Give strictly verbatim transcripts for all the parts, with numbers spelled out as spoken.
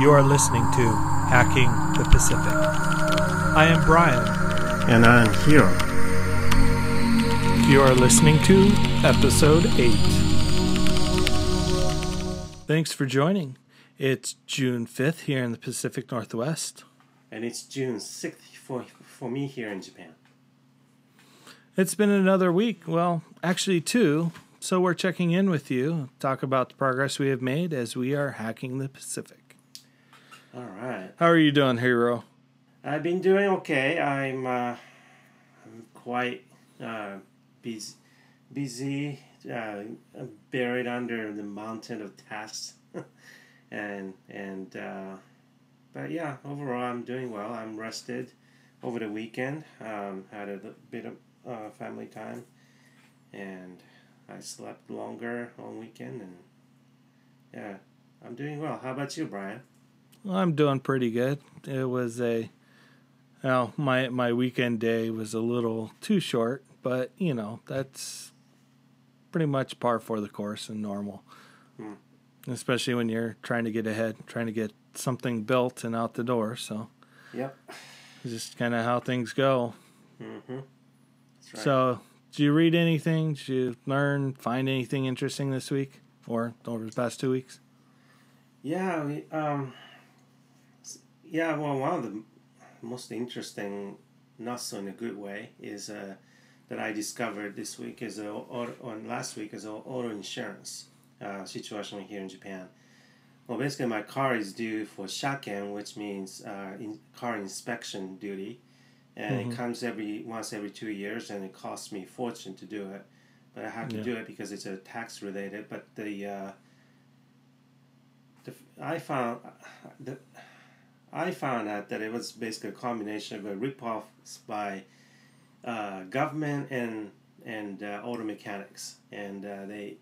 You are listening to Hacking the Pacific. I am Brian. And I am Hiro. You are listening to Episode eight. Thanks for joining. It's June fifth here in the Pacific Northwest. And it's June sixth for, for me here in Japan. It's been another week. Well, actually two. So we're checking in with you, talk about the progress we have made as we are hacking the Pacific. All right. How are you doing, Hiro? I've been doing okay. I'm, uh, I'm quite uh, busy, busy uh, buried under the mountain of tasks, and and uh, but yeah, overall I'm doing well. I'm rested over the weekend. Um, had a bit of uh, family time, and I slept longer on weekend, and yeah, I'm doing well. How about you, Brian? Well, I'm doing pretty good. It was a, well, my my weekend day was a little too short, but you know that's pretty much par for the course and normal. Hmm. Especially when you're trying to get ahead, trying to get something built and out the door. So, yep, it's just kind of how things go. Mm-hmm. That's right. So. Did you read anything? Did you learn, find anything interesting this week or over the past two weeks? Yeah, we, um, yeah. Well, one of the most interesting, not so in a good way, is uh, that I discovered this week is uh, or on last week is uh, auto insurance uh, situation here in Japan. Well, basically, my car is due for shaken, which means uh, in car inspection duty. And mm-hmm. it comes every once every two years, and it costs me a fortune to do it. But I have to yeah. do it because it's a tax related. But the, uh, the I found the I found out that it was basically a combination of a ripoff by uh, government and and uh, auto mechanics, and uh, they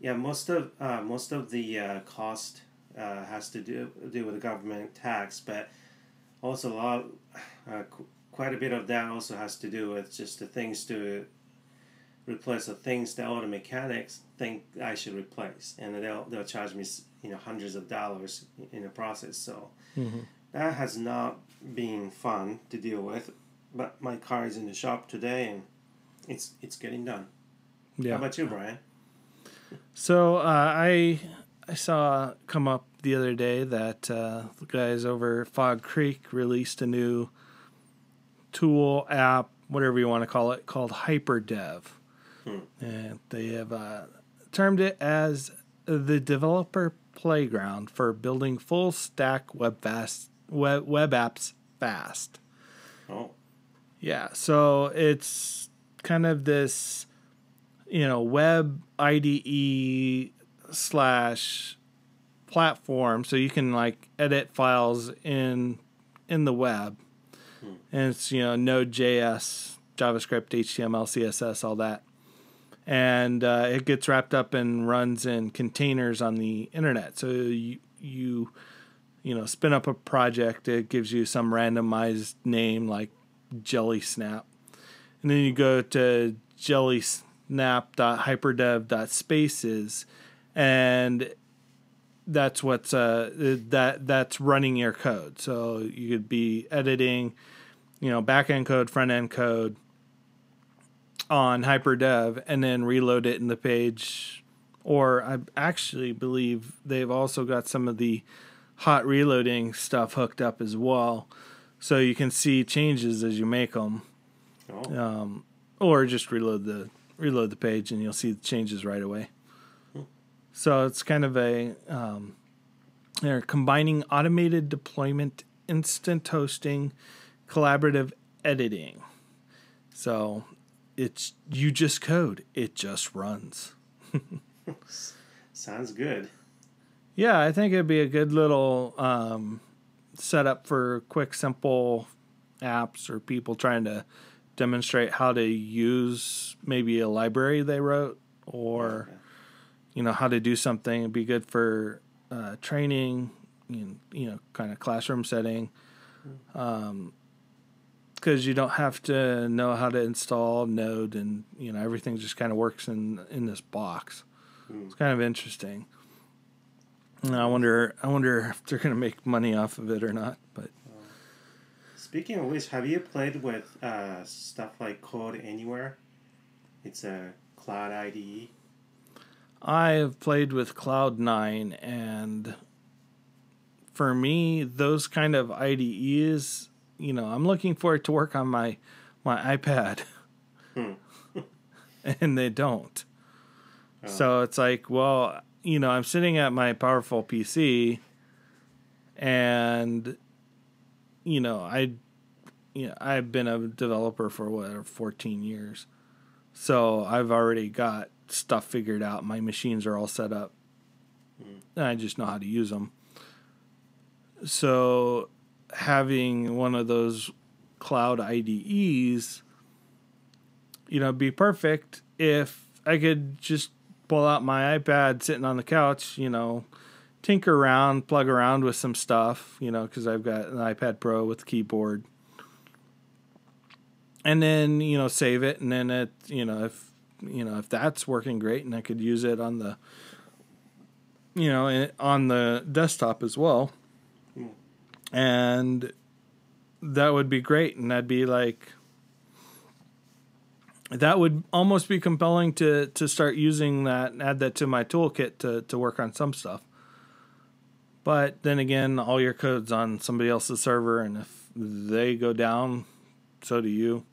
yeah most of uh, most of the uh, cost uh, has to do do with the government tax, but also a lot. Uh, qu- quite a bit of that also has to do with just the things to replace, the things that auto mechanics think I should replace, and they'll they'll charge me you know hundreds of dollars in the process. So mm-hmm. that has not been fun to deal with. But my car is in the shop today, and it's it's getting done. Yeah. How about you, Brian? So uh, I I saw come up the other day that uh, the guys over at Fog Creek released a new tool, app, whatever you want to call it, called HyperDev. Hmm. And they have uh, termed it as the developer playground for building full stack web fast web, web apps fast. Oh, yeah. So it's kind of this, you know, web I D E slash platform, so you can like edit files in in the web. Hmm. And it's, you know, Node.js, JavaScript, H T M L, C S S, all that. And uh, it gets wrapped up and runs in containers on the internet. So you, you you know spin up a project, it gives you some randomized name like JellySnap. And then you go to jellysnap dot hyperdev dot spaces, and that's what's uh that that's running your code. So you could be editing, you know, back end code, front end code on HyperDev, and then reload it in the page. Or I actually believe they've also got some of the hot reloading stuff hooked up as well, so you can see changes as you make them. Oh. Um, or just reload the reload the page, and you'll see the changes right away. So it's kind of a, um, they're combining automated deployment, instant hosting, collaborative editing. So it's, you just code, it just runs. Sounds good. Yeah, I think it'd be a good little um, setup for quick, simple apps or people trying to demonstrate how to use maybe a library they wrote, or... Okay. You know, how to do something. It'd be good for uh, training, you know, kind of classroom setting, because um, you don't have to know how to install Node, and you know everything just kind of works in in this box. Mm. It's kind of interesting. And I wonder, I wonder if they're going to make money off of it or not. But speaking of which, have you played with uh, stuff like Code Anywhere? It's a cloud I D E. I have played with Cloud nine, and for me, those kind of I D Es, you know, I'm looking for it to work on my my iPad, hmm. and they don't. Oh. So it's like, well, you know, I'm sitting at my powerful P C, and you know, I, you know, I've been a developer for what, fourteen years, so I've already got stuff figured out. My machines are all set up, mm. and I just know how to use them. So having one of those cloud I D Es, you know, be perfect if I could just pull out my iPad sitting on the couch, you know, tinker around, plug around with some stuff, you know, because I've got an iPad Pro with keyboard, and then, you know, save it, and then it, you know, if you know if that's working great, and I could use it on the, you know, on the desktop as well, mm. and that would be great, and I'd be like, that would almost be compelling to to start using that and add that to my toolkit to to work on some stuff. But then again, all your code's on somebody else's server, and if they go down, so do you.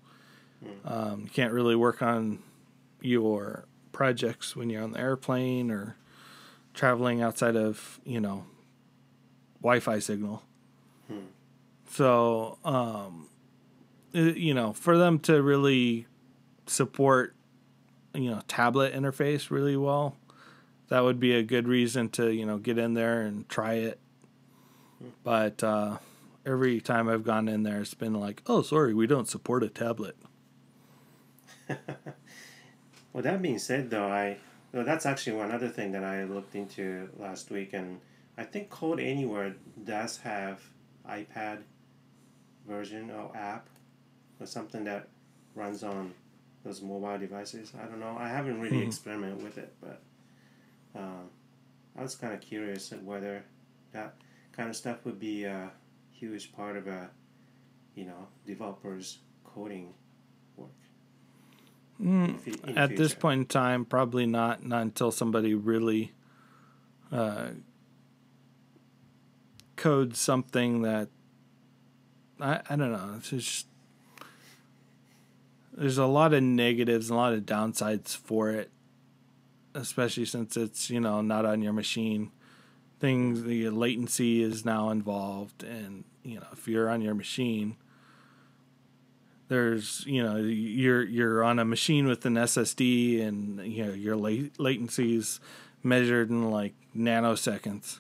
Mm. Um, you can't really work on your projects when you're on the airplane or traveling outside of, you know, Wi-Fi signal. Mm. So, um, it, you know, for them to really support, you know, tablet interface really well, that would be a good reason to, you know, get in there and try it. But uh, every time I've gone in there, it's been like, oh, sorry, we don't support a tablet. Well, that being said, though, I well, that's actually one other thing that I looked into last week, and I think Code Anywhere does have iPad version or app or something that runs on those mobile devices. I don't know. I haven't really mm-hmm. experimented with it, but um, I was kind of curious at whether that kind of stuff would be a huge part of a, you know, developer's coding work. Mm, at this point in time, probably not. Not until somebody really uh, codes something that I I don't know. It's just, there's a lot of negatives and a lot of downsides for it, especially since it's, you know, not on your machine. Things, the latency is now involved, and, you know, if you're on your machine, there's, you know, you're you're on a machine with an S S D, and, you know, your late latency's measured in like nanoseconds.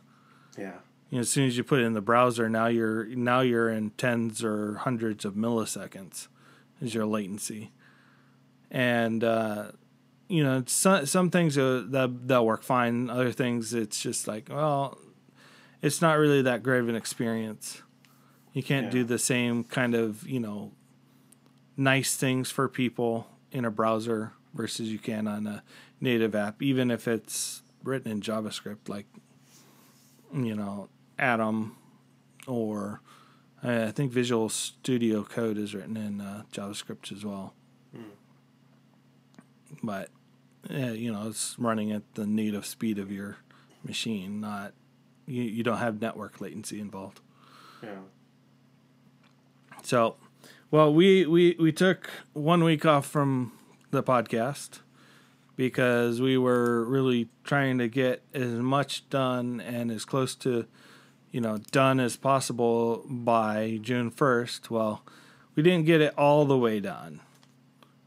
Yeah. You know, as soon as you put it in the browser, now you're now you're in tens or hundreds of milliseconds is your latency. And, uh, you know, some, some things uh, that, that'll work fine. Other things, it's just like, well, it's not really that great of an experience. You can't yeah. do the same kind of, you know, nice things for people in a browser versus you can on a native app, even if it's written in JavaScript, like, you know, Atom, or I think Visual Studio Code is written in uh, JavaScript as well. Mm. But, uh, you know, it's running at the native speed of your machine. Not you, you don't have network latency involved. Yeah. So, well, we, we, we took one week off from the podcast because we were really trying to get as much done and as close to, you know, done as possible by June first. Well, we didn't get it all the way done.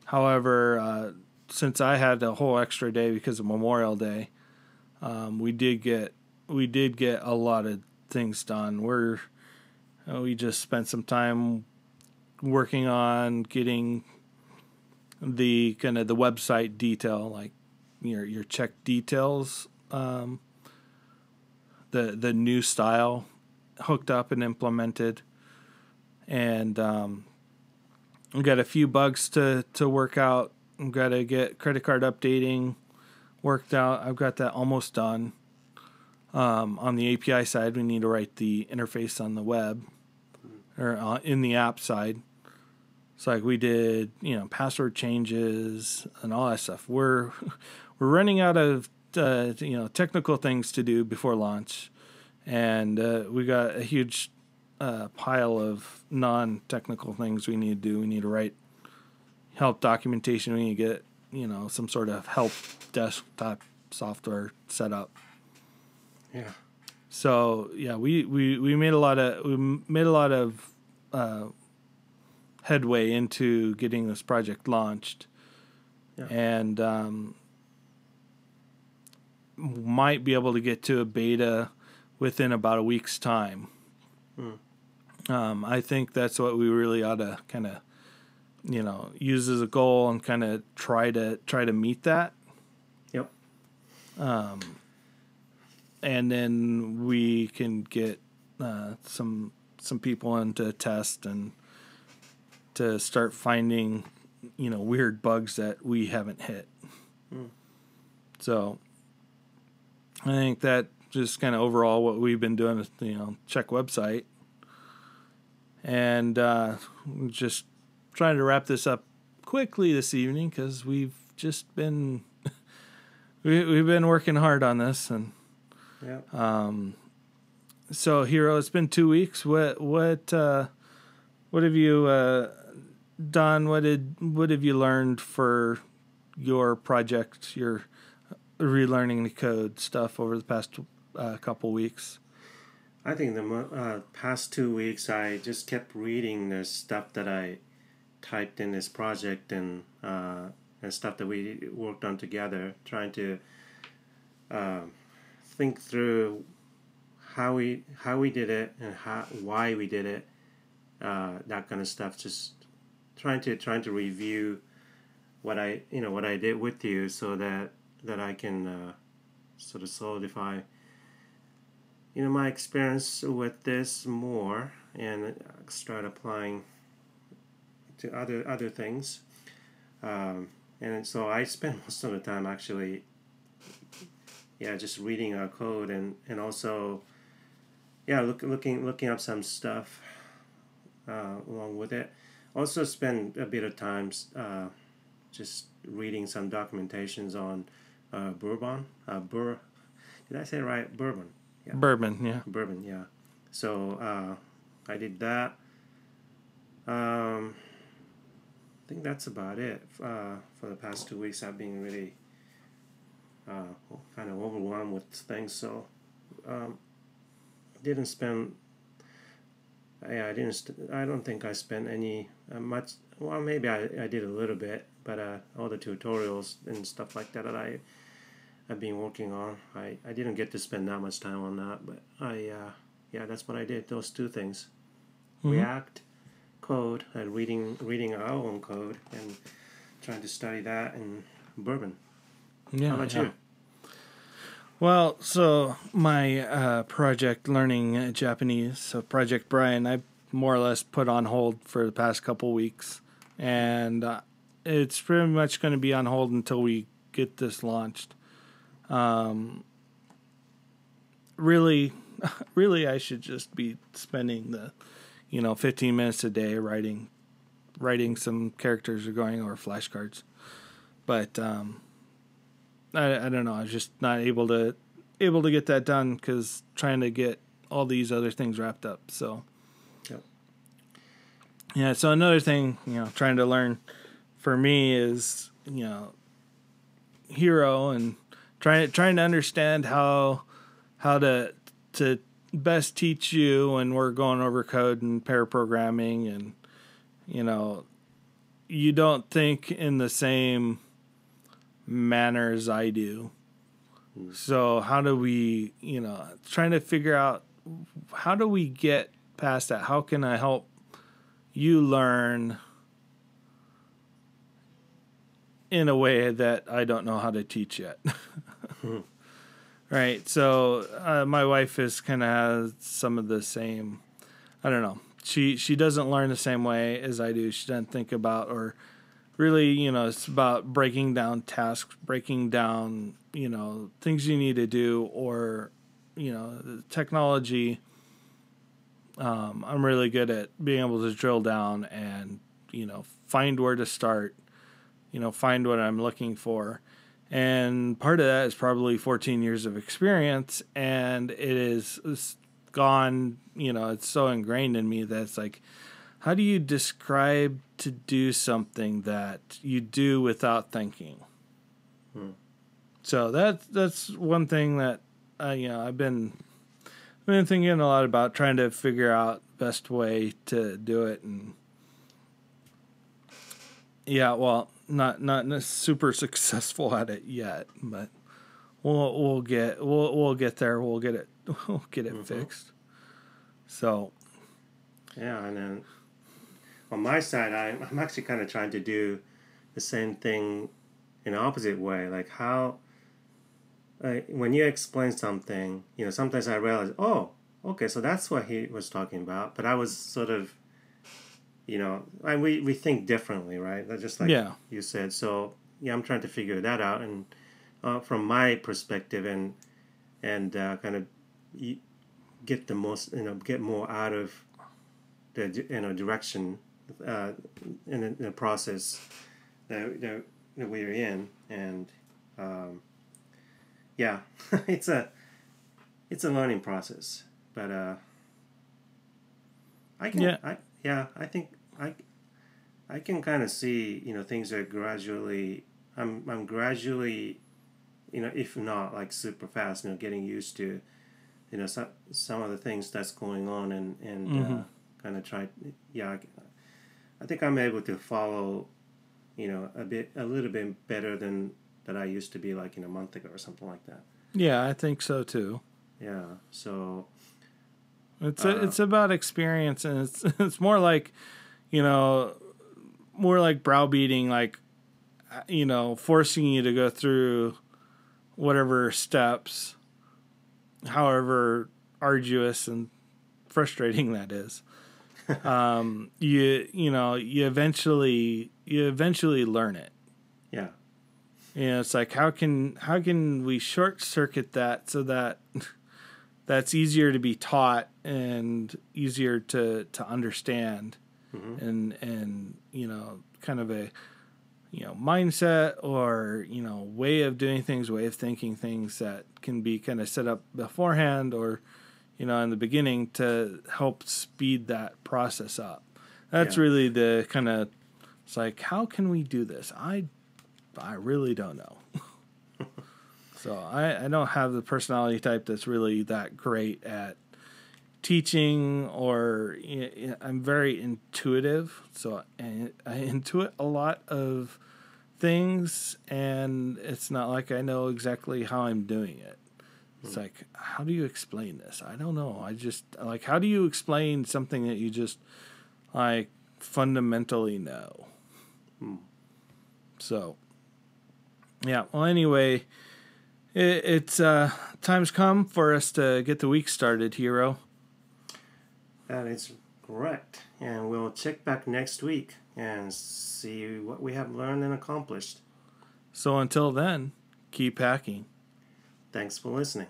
However, uh, since I had a whole extra day because of Memorial Day, um, we did get we did get a lot of things done. We're uh, we just spent some time working on getting the kind of the website detail, like your your check details. Um, The, the new style hooked up and implemented, and um, we got a few bugs to, to work out. I've got to get credit card updating worked out. I've got that almost done. Um, on the A P I side, we need to write the interface on the web, or uh, in the app side. So like we did, you know, password changes and all that stuff. We're we're running out of uh, you know technical things to do before launch, and uh, we got a huge uh, pile of non-technical things we need to do. We need to write help documentation. We need to get you know some sort of help desktop software set up. Yeah. So yeah, we, we, we made a lot of we made a lot of uh, headway into getting this project launched, yeah. and um, might be able to get to a beta within about a week's time. Mm. Um, I think that's what we really ought to kind of you know use as a goal and kind of try to try to meet that. Yep. Um. And then we can get uh, some some people in to test and to start finding, you know, weird bugs that we haven't hit. Mm. So I think that just kind of overall what we've been doing is, you know, check website. And uh, just trying to wrap this up quickly this evening because we've just been, we, we've been working hard on this and... Yeah. Um, so Hero, it's been two weeks. What, what, uh, what have you, uh, done? What did, what have you learned for your project, your relearning the code stuff over the past uh, couple weeks? I think the uh, past two weeks, I just kept reading the stuff that I typed in this project and, uh, and stuff that we worked on together, trying to, uh, think through how we how we did it and how why we did it, uh, that kind of stuff. Just trying to trying to review what I you know what I did with you, so that that I can uh, sort of solidify you know my experience with this more and start applying to other other things. Um, and so I spent most of the time actually. Yeah, just reading our code and, and also, yeah, look, looking looking up some stuff uh, along with it. Also spend a bit of time uh, just reading some documentations on uh, bourbon. Uh, bur did I say it right? Bourbon. Yeah. Bourbon, yeah. Bourbon, yeah. So uh, I did that. Um, I think that's about it. Uh, for the past two weeks, I've been really... Uh, kind of overwhelmed with things, so um, didn't spend. Yeah, I didn't. St I don't think I spent any uh, much. Well, maybe I I did a little bit, but uh, all the tutorials and stuff like that that I I've been working on, I I didn't get to spend that much time on that. But I uh, yeah, that's what I did. Those two things, mm-hmm. React code and reading reading our own code and trying to study that and bourbon. Yeah, how about yeah. you? Well, so my uh, project learning uh, Japanese, so Project Brian, I more or less put on hold for the past couple weeks. And uh, it's pretty much going to be on hold until we get this launched. Um, really, really, I should just be spending the, you know, fifteen minutes a day writing, writing some characters or going over flashcards. But, um... I, I don't know. I was just not able to able to get that done because trying to get all these other things wrapped up. So, yep. yeah. So another thing, you know, trying to learn for me is you know, Hero and trying trying to understand how how to to best teach you when we're going over code and pair programming and you know, you don't think in the same manner as I do. So how do we, you know, trying to figure out how do we get past that? How can I help you learn in a way that I don't know how to teach yet? hmm. Right. So uh, my wife is kind of has some of the same, I don't know. She, she doesn't learn the same way as I do. She doesn't think about or really, you know, it's about breaking down tasks, breaking down, you know, things you need to do or you know, the technology, um, I'm really good at being able to drill down and, you know, find where to start, you know, find what I'm looking for. And part of that is probably fourteen years of experience, and it is it's gone, you know, it's so ingrained in me that it's like, how do you describe to do something that you do without thinking? Hmm. So that that's one thing that uh, you know, I've been I've been thinking a lot about, trying to figure out best way to do it. And yeah, well, not not super successful at it yet, but we'll we'll get we'll we'll get there. We'll get it we'll get it mm-hmm. fixed. So yeah, and then on my side, I'm I'm actually kind of trying to do the same thing in an opposite way, like how. Like when you explain something, you know, sometimes I realize, oh, okay, so that's what he was talking about. But I was sort of, you know, I, we, we think differently, right? That's just like yeah. you said. So, yeah, I'm trying to figure that out. And uh, from my perspective and and uh, kind of get the most, you know, get more out of the, you know, direction uh, in, the, in the process that, that, that we're in. And, um yeah, it's a it's a learning process, but uh, I can yeah. I yeah I think I I can kind of see, you know, things are gradually I'm I'm gradually, you know, if not like super fast, you know, getting used to, you know, some some of the things that's going on, and and mm-hmm. uh, kind of try yeah I think I'm able to follow, you know, a bit a little bit better than. That I used to be like, you know, a month ago or something like that. Yeah, I think so too. Yeah, so it's a, it's about experience, and it's it's more like, you know, more like browbeating, like, you know, forcing you to go through whatever steps, however arduous and frustrating that is. um, you you know you eventually you eventually learn it. Yeah. You know, it's like, how can how can we short circuit that so that that's easier to be taught and easier to, to understand, mm-hmm. and and you know, kind of a, you know, mindset, or, you know, way of doing things, way of thinking things that can be kind of set up beforehand, or, you know, in the beginning, to help speed that process up. That's yeah. really the kind of, it's like, how can we do this? I I really don't know. So I, I don't have the personality type that's really that great at teaching, or, you know, I'm very intuitive. So I, I intuit a lot of things, and it's not like I know exactly how I'm doing it. It's hmm. like, how do you explain this? I don't know. I just like, how do you explain something that you just like fundamentally know? Hmm. So, yeah, well, anyway, it, it's uh, time's come for us to get the week started, Hiro. That is correct. And we'll check back next week and see what we have learned and accomplished. So until then, keep hacking. Thanks for listening.